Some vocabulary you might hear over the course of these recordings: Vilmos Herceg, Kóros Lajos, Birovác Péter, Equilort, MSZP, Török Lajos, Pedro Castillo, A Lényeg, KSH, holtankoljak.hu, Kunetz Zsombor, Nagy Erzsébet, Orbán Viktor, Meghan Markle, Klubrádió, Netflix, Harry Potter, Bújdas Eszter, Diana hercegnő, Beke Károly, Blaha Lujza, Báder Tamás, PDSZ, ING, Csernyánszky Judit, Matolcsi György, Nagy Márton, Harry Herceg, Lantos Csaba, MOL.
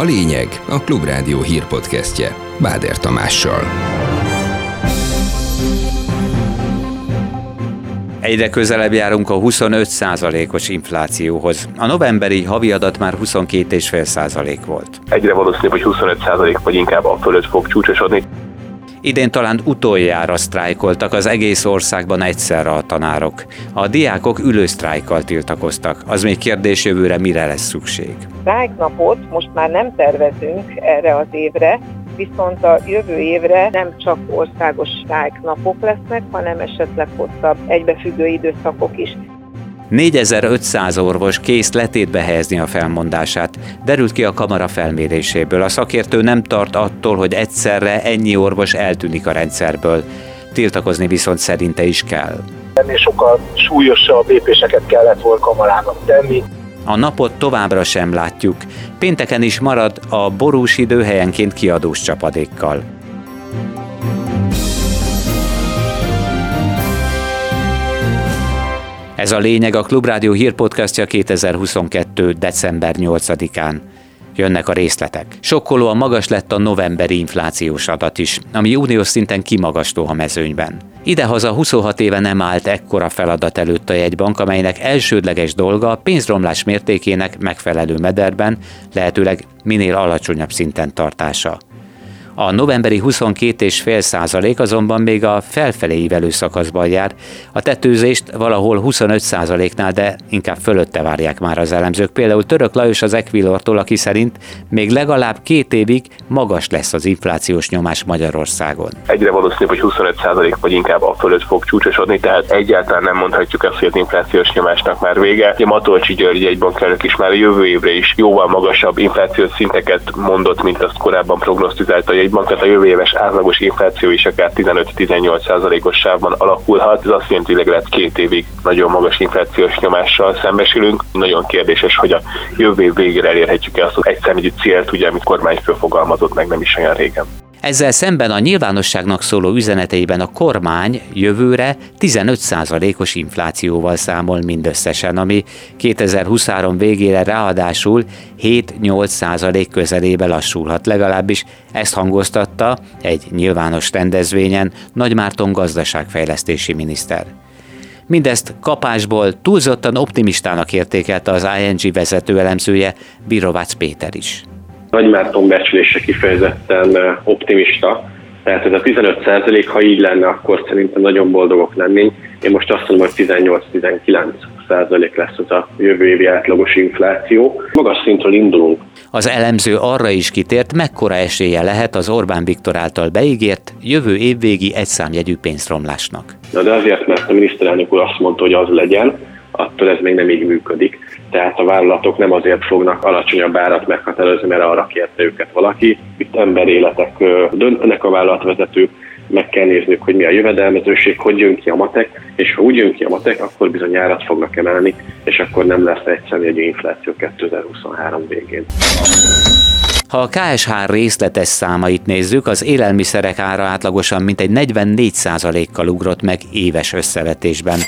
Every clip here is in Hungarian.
A lényeg, a Klubrádió hírpodcastje Báder Tamással. Egyre közelebb járunk a 25%-os inflációhoz. A novemberi havi adat már 22,5% volt. Egyre valószínűbb, hogy 25% vagy inkább a fölött fog csúcsosodni. Idén talán utoljára sztrájkoltak az egész országban egyszerre a tanárok. A diákok ülősztrájkkal tiltakoztak. Az még kérdés, jövőre mire lesz szükség. Sztrájknapot most már nem tervezünk erre az évre, viszont a jövő évre nem csak országos sztrájknapok lesznek, hanem esetleg hosszabb egybefüggő időszakok is. 4500 orvos kész letétbe helyezni a felmondását. Derült ki a kamara felméréséből. A szakértő nem tart attól, hogy egyszerre ennyi orvos eltűnik a rendszerből. Tiltakozni viszont szerinte is kell. Ennél sokkal súlyosabb lépéseket kellett volna kamarának tenni. A napot továbbra sem látjuk. Pénteken is marad a borús idő helyenként kiadós csapadékkal. Ez a lényeg, a Klubrádió hírpodcastja 2022. december 8-án. Jönnek a részletek. Sokkolóan magas lett a novemberi inflációs adat is, ami uniós szinten kimagasló a mezőnyben. Idehaza 26 éve nem állt ekkora feladat előtt a jegybank, amelynek elsődleges dolga a pénzromlás mértékének megfelelő mederben, lehetőleg minél alacsonyabb szinten tartása. A novemberi 22,5% azonban még a felfelé ívelő szakaszban jár. A tetőzést valahol 25%-nál, de inkább fölötte várják már az elemzők. Például Török Lajos az Equilortól, aki szerint még legalább 2 évig magas lesz az inflációs nyomás Magyarországon. Egyre valószínűbb, hogy 25% vagy inkább a fölött fog csúcsosodni, tehát egyáltalán nem mondhatjuk azt, hogy az inflációs nyomásnak már vége. A Matolcsi György jegybankelnök is már jövő évre is jóval magasabb inflációs szinteket mondott, mint azt korábban prognosztizálta a jegybank, tehát a jövő éves átlagos infláció is akár 15-18%-os sávban alakulhat. Ez azt jelenti, hogy legalább 2 évig nagyon magas inflációs nyomással szembesülünk. Nagyon kérdéses, hogy a jövő év végére elérhetjük-e azt az egyszemélyi célt, ugye, amit kormányfő fogalmazott meg nem is olyan régen. Ezzel szemben a nyilvánosságnak szóló üzeneteiben a kormány jövőre 15%-os inflációval számol mindösszesen, ami 2023 végére ráadásul 7-8% közelébe lassulhat. Legalábbis ezt hangoztatta egy nyilvános rendezvényen Nagy Márton gazdaságfejlesztési miniszter. Mindezt kapásból túlzottan optimistának értékelte az ING vezető elemzője, Birovác Péter is. Nagy Márton becsülése kifejezetten optimista, tehát ez a 15%, ha így lenne, akkor szerintem nagyon boldogok lennénk. Én most azt mondom, hogy 18-19% lesz az a jövő évi átlagos infláció. Magas szintről indulunk. Az elemző arra is kitért, mekkora esélye lehet az Orbán Viktor által beígért jövő évvégi egyszámjegyű pénzromlásnak. De azért, mert a miniszterelnök úr azt mondta, hogy az legyen, attól ez még nem így működik. Tehát a vállalatok nem azért fognak alacsonyabb árat meghatározni, mert arra kérte őket valaki. Itt emberéletek döntenek a vállalatvezetők, meg kell néznünk, hogy mi a jövedelmezőség, hogy jön ki a matek, és ha úgy jön ki a matek, akkor bizony árat fognak emelni, és akkor nem lesz egyszemélyi infláció 2023 végén. Ha a KSH részletes számait nézzük, az élelmiszerek ára átlagosan mintegy 44%-kal ugrott meg éves összevetésben.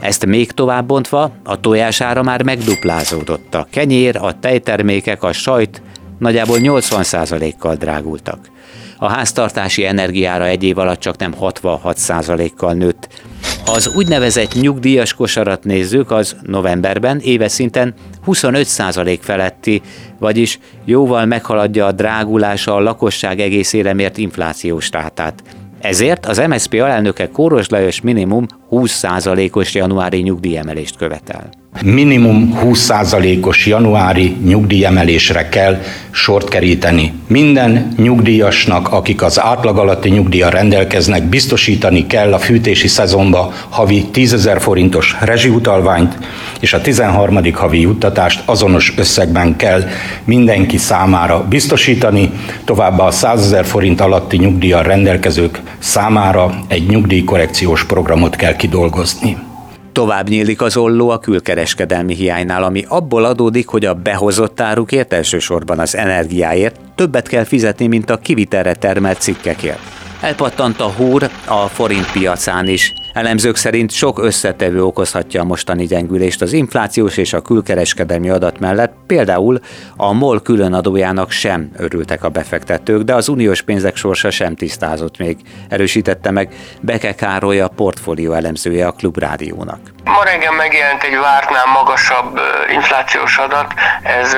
Ezt még tovább bontva, a tojására már megduplázódott. A kenyér, a tejtermékek, a sajt nagyjából 80%-kal drágultak. A háztartási energiára egy év alatt csaknem 66%-kal nőtt. Ha az úgynevezett nyugdíjas kosarat nézzük, az novemberben éves szinten 25% feletti, vagyis jóval meghaladja a drágulása a lakosság egészére mért inflációs rátát. Ezért az MSZP alelnöke Kóros Lajos minimum 20%-os januári nyugdíjemelést követel. Minimum 20%-os januári nyugdíjemelésre kell sort keríteni. Minden nyugdíjasnak, akik az átlag alatti nyugdíjjal rendelkeznek, biztosítani kell a fűtési szezonba havi 10 000 forintos rezsiutalványt, és a 13. havi juttatást azonos összegben kell mindenki számára biztosítani, továbbá a 100 000 forint alatti nyugdíjjal rendelkezők számára egy nyugdíjkorrekciós programot kell kidolgozni. Tovább nyílik az olló a külkereskedelmi hiánynál, ami abból adódik, hogy a behozott árukért, elsősorban az energiáért többet kell fizetni, mint a kivitelre termelt cikkekért. Elpattant a húr a forint piacán is. Elemzők szerint sok összetevő okozhatja a mostani gyengülést az inflációs és a külkereskedelmi adat mellett, például a MOL különadójának sem örültek a befektetők, de az uniós pénzek sorsa sem tisztázott még, erősítette meg Beke Károly, a portfólió elemzője a Klubrádiónak. Ma reggel megjelent egy vártnál magasabb inflációs adat, ez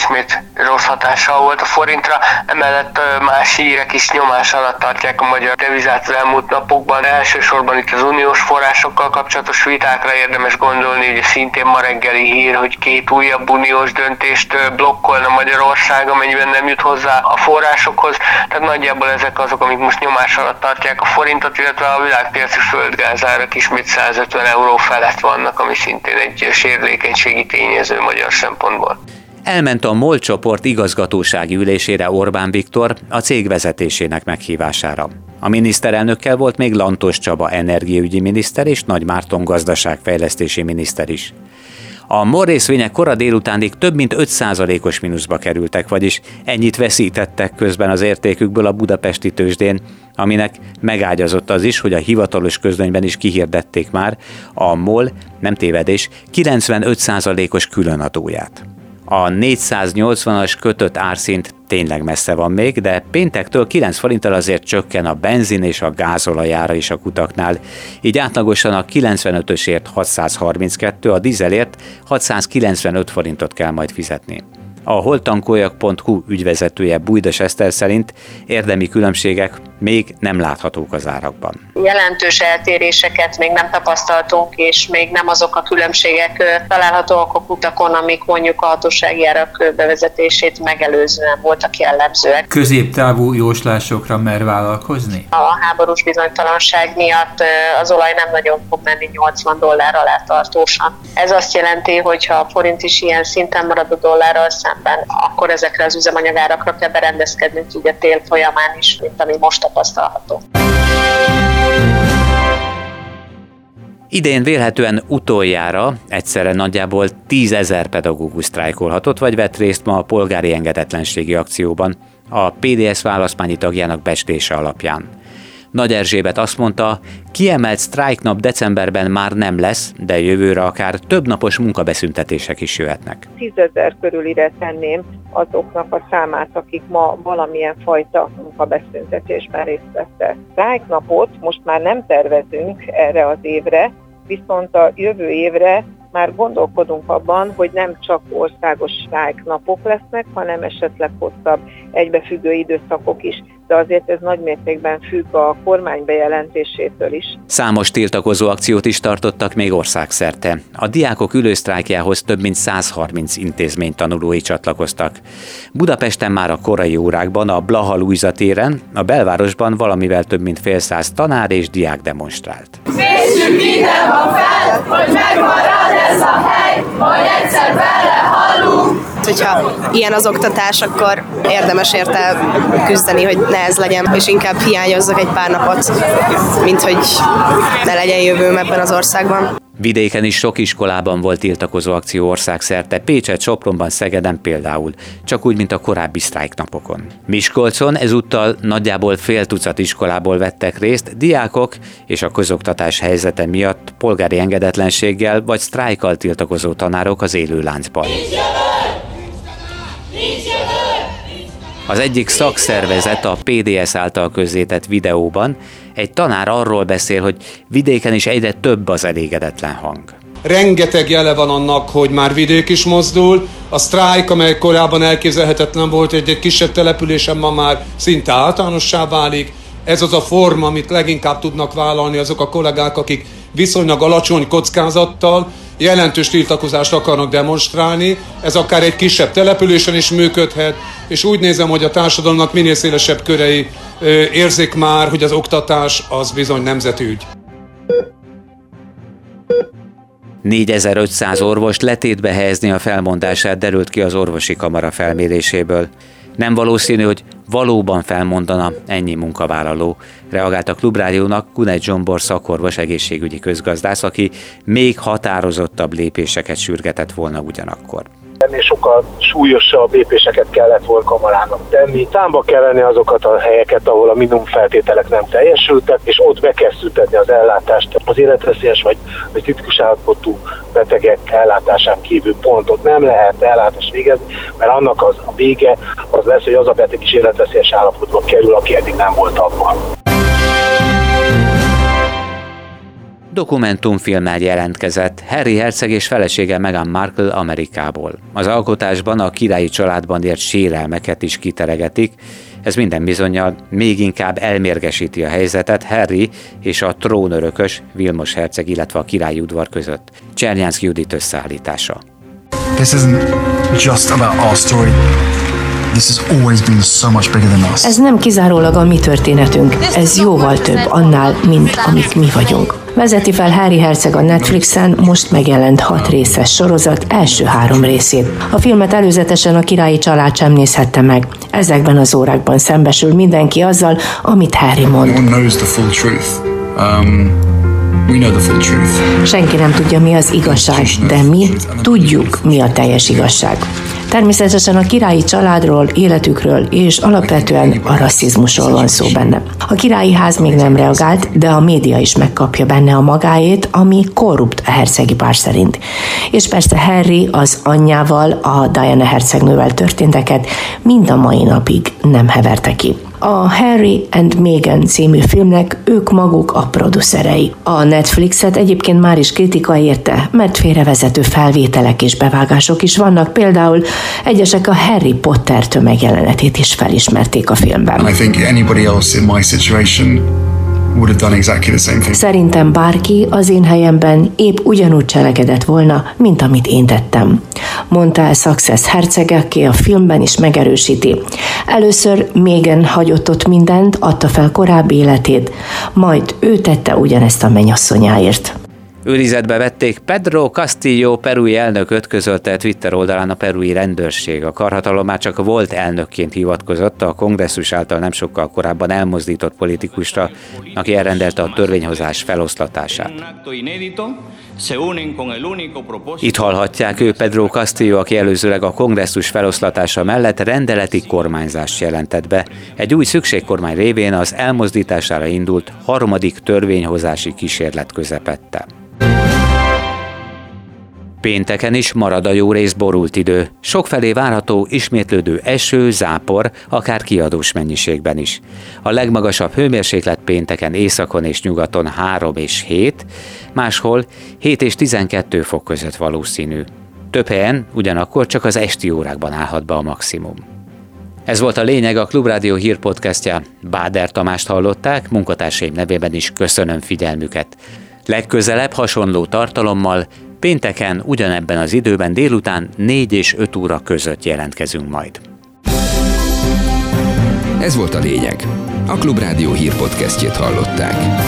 ismét rossz hatással volt a forintra, emellett más hírek is nyomás alatt tartják a magyar devizát az elmúlt napokban. Elsősorban itt az uniós forrásokkal kapcsolatos vitákra érdemes gondolni, hogy szintén ma reggeli hír, hogy két újabb uniós döntést blokkolna Magyarország, amennyiben nem jut hozzá a forrásokhoz, tehát nagyjából ezek azok, amik most nyomás alatt tartják a forintot, illetve a világpiaci földgázárak ismét 150 euró felett vannak, ami szintén egy sérülékenységi tényező magyar szempontból. Elment a MOL csoport igazgatósági ülésére Orbán Viktor a cég vezetésének meghívására. A miniszterelnökkel volt még Lantos Csaba energiaügyi miniszter és Nagy Márton gazdaságfejlesztési miniszter is. A MOL részvények kora délutánig több mint 5%-os mínuszba kerültek, vagyis ennyit veszítettek közben az értékükből a budapesti tőzsdén, aminek megágyazott az is, hogy a hivatalos közlönyben is kihirdették már a MOL, nem tévedés, 95%-os különadóját. A 480-as kötött árszint tényleg messze van még, de péntektől 9 forinttal azért csökken a benzin és a gázolaj ára is a kutaknál. Így átlagosan a 95-ösért 632, a dízelért 695 forintot kell majd fizetni. A holtankoljak.hu ügyvezetője Bújdas Eszter szerint érdemi különbségek még nem láthatók az árakban. Jelentős eltéréseket még nem tapasztaltunk, és még nem azok a különbségek találhatóak a kutakon, amik mondjuk a hatósági árak bevezetését megelőzően voltak jellemzőek. Középtávú jóslásokra mer vállalkozni? A háborús bizonytalanság miatt az olaj nem nagyon fog menni $80 alá tartósan. Ez azt jelenti, hogy ha a forint is ilyen szinten marad a dollárral szemben, akkor ezekre az üzemanyagárakra kell berendezkednünk így a tél folyamán is, mint ami most tapasztalható. Idén vélhetően utoljára egyszerre nagyjából 10 000 pedagógus sztrájkolhatott, vagy vett részt ma a polgári engedetlenségi akcióban, a PDSZ választmányi tagjának becslése alapján. Nagy Erzsébet azt mondta, kiemelt sztrájknap decemberben már nem lesz, de jövőre akár többnapos munkabeszüntetések is jöhetnek. 10 000 körülire tenném azoknak a számát, akik ma valamilyen fajta munkabeszüntetésben részt vettek. Sztrájknapot most már nem tervezünk erre az évre, viszont a jövő évre már gondolkodunk abban, hogy nem csak országos sztrájknapok lesznek, hanem esetleg hosszabb egybefüggő időszakok is, de azért ez nagymértékben függ a kormány bejelentésétől is. Számos tiltakozó akciót is tartottak még országszerte. A diákok ülősztrájkjához több mint 130 intézmény tanulói csatlakoztak. Budapesten már a korai órákban, a Blaha Lujza téren, a belvárosban valamivel több mint 150 tanár és diák demonstrált. Készünk minden van fel, hogy megmarad ez a hely, hogy egyszer belehallunk. Hogyha ilyen az oktatás, akkor érdemes érte küzdeni, hogy ne ez legyen, és inkább hiányozzak egy pár napot, mint hogy ne legyen jövőm ebben az országban. Vidéken is sok iskolában volt tiltakozó akció országszerte, Pécsett, Sopronban, Szegeden például, csak úgy, mint a korábbi sztrájknapokon. Miskolcon ezúttal nagyjából 6 iskolából vettek részt, diákok és a közoktatás helyzete miatt polgári engedetlenséggel vagy sztrájkkal tiltakozó tanárok az élő láncban. Az egyik szakszervezet a PDSZ által közzétett videóban egy tanár arról beszél, hogy vidéken is egyre több az elégedetlen hang. Rengeteg jele van annak, hogy már vidék is mozdul. A sztrájk, amely korábban elképzelhetetlen volt, egy kisebb településen ma már szinte általánossá válik. Ez az a forma, amit leginkább tudnak vállalni azok a kollégák, akik viszonylag alacsony kockázattal jelentős tiltakozást akarnak demonstrálni, ez akár egy kisebb településen is működhet, és úgy nézem, hogy a társadalomnak minél szélesebb körei érzik már, hogy az oktatás az bizony nemzeti ügy. 4500 orvos letétbe helyezni a felmondását, derült ki az orvosi kamara felméréséből. Nem valószínű, hogy valóban felmondana ennyi munkavállaló, reagált a Klubrádiónak Kunetz Zsombor szakorvos egészségügyi közgazdász, aki még határozottabb lépéseket sürgetett volna ugyanakkor. Ennél sokkal súlyosabb lépéseket kellett volna Kamarának tenni. Számba kell venni azokat a helyeket, ahol a minimum feltételek nem teljesültek, és ott be kell szüntetni az ellátást. Az életveszélyes vagy kritikus állapotú betegek ellátásán kívül pontot nem lehet ellátást végezni, mert annak az a vége az lesz, hogy az a beteg is életveszélyes állapotba kerül, aki eddig nem volt abban. Dokumentumfilmmel jelentkezett Harry Herceg és felesége Meghan Markle Amerikából. Az alkotásban a királyi családban ért sérelmeket is kiteregetik, ez minden bizonnyal még inkább elmérgesíti a helyzetet Harry és a trónörökös Vilmos Herceg, illetve a királyi udvar között. Csernyánszky Judit összeállítása. This isn't just about our story. This has always been so much bigger than us. Ez nem kizárólag a mi történetünk, ez jóval több annál, mint amik mi vagyunk. Vezeti fel Harry Herceg a Netflixen most megjelent 6 részes sorozat első 3 részét. A filmet előzetesen a királyi család sem nézhette meg. Ezekben az órákban szembesül mindenki azzal, amit Harry mond. Senki nem tudja, mi az igazság, de mi tudjuk, mi a teljes igazság. Természetesen a királyi családról, életükről és alapvetően a rasszizmusról van szó benne. A királyi ház még nem reagált, de a média is megkapja benne a magáét, ami korrupt a hercegi pár szerint. És persze Harry az anyjával, a Diana hercegnővel történteket mind a mai napig nem heverte ki. A Harry and Meghan című filmnek ők maguk a producerei. A Netflixet egyébként már is kritika érte, mert félrevezető felvételek és bevágások is vannak, például egyesek a Harry Potter tömegjelenetét is felismerték a filmben. I think anybody else in my situation would have done exactly the same thing. Szerintem bárki az én helyemben épp ugyanúgy cselekedett volna, mint amit én tettem. Mondta el Sussex herceg, aki a filmben is megerősíti. Először Meghan hagyott ott mindent, adta fel korábbi életét, majd ő tette ugyanezt a mennyasszonyáért. Őrizetbe vették Pedro Castillo perui elnököt, közölte Twitter oldalán a perui rendőrség. A karhatalom már csak volt elnökként hivatkozott a kongresszus által nem sokkal korábban elmozdított politikusra, aki elrendelte a törvényhozás feloszlatását. Itt hallhatják, ő Pedro Castillo, aki előzőleg a kongresszus feloszlatása mellett rendeleti kormányzást jelentett be. Egy új szükségkormány révén az elmozdítására indult harmadik törvényhozási kísérlet közepette. Pénteken is marad a jó rész borult idő. Sokfelé várható ismétlődő eső, zápor, akár kiadós mennyiségben is. A legmagasabb hőmérséklet pénteken északon és nyugaton 3 és 7, máshol 7 és 12 fok között valószínű. Több helyen ugyanakkor csak az esti órákban állhat be a maximum. Ez volt a Lényeg, a Klubrádió hírpodcastja. Báder Tamást hallották, munkatársaim nevében is köszönöm figyelmüket. Legközelebb hasonló tartalommal pénteken ugyanebben az időben délután 4 és 5 óra között jelentkezünk majd. Ez volt a Lényeg. A Klubrádió hírpodcastjét hallották.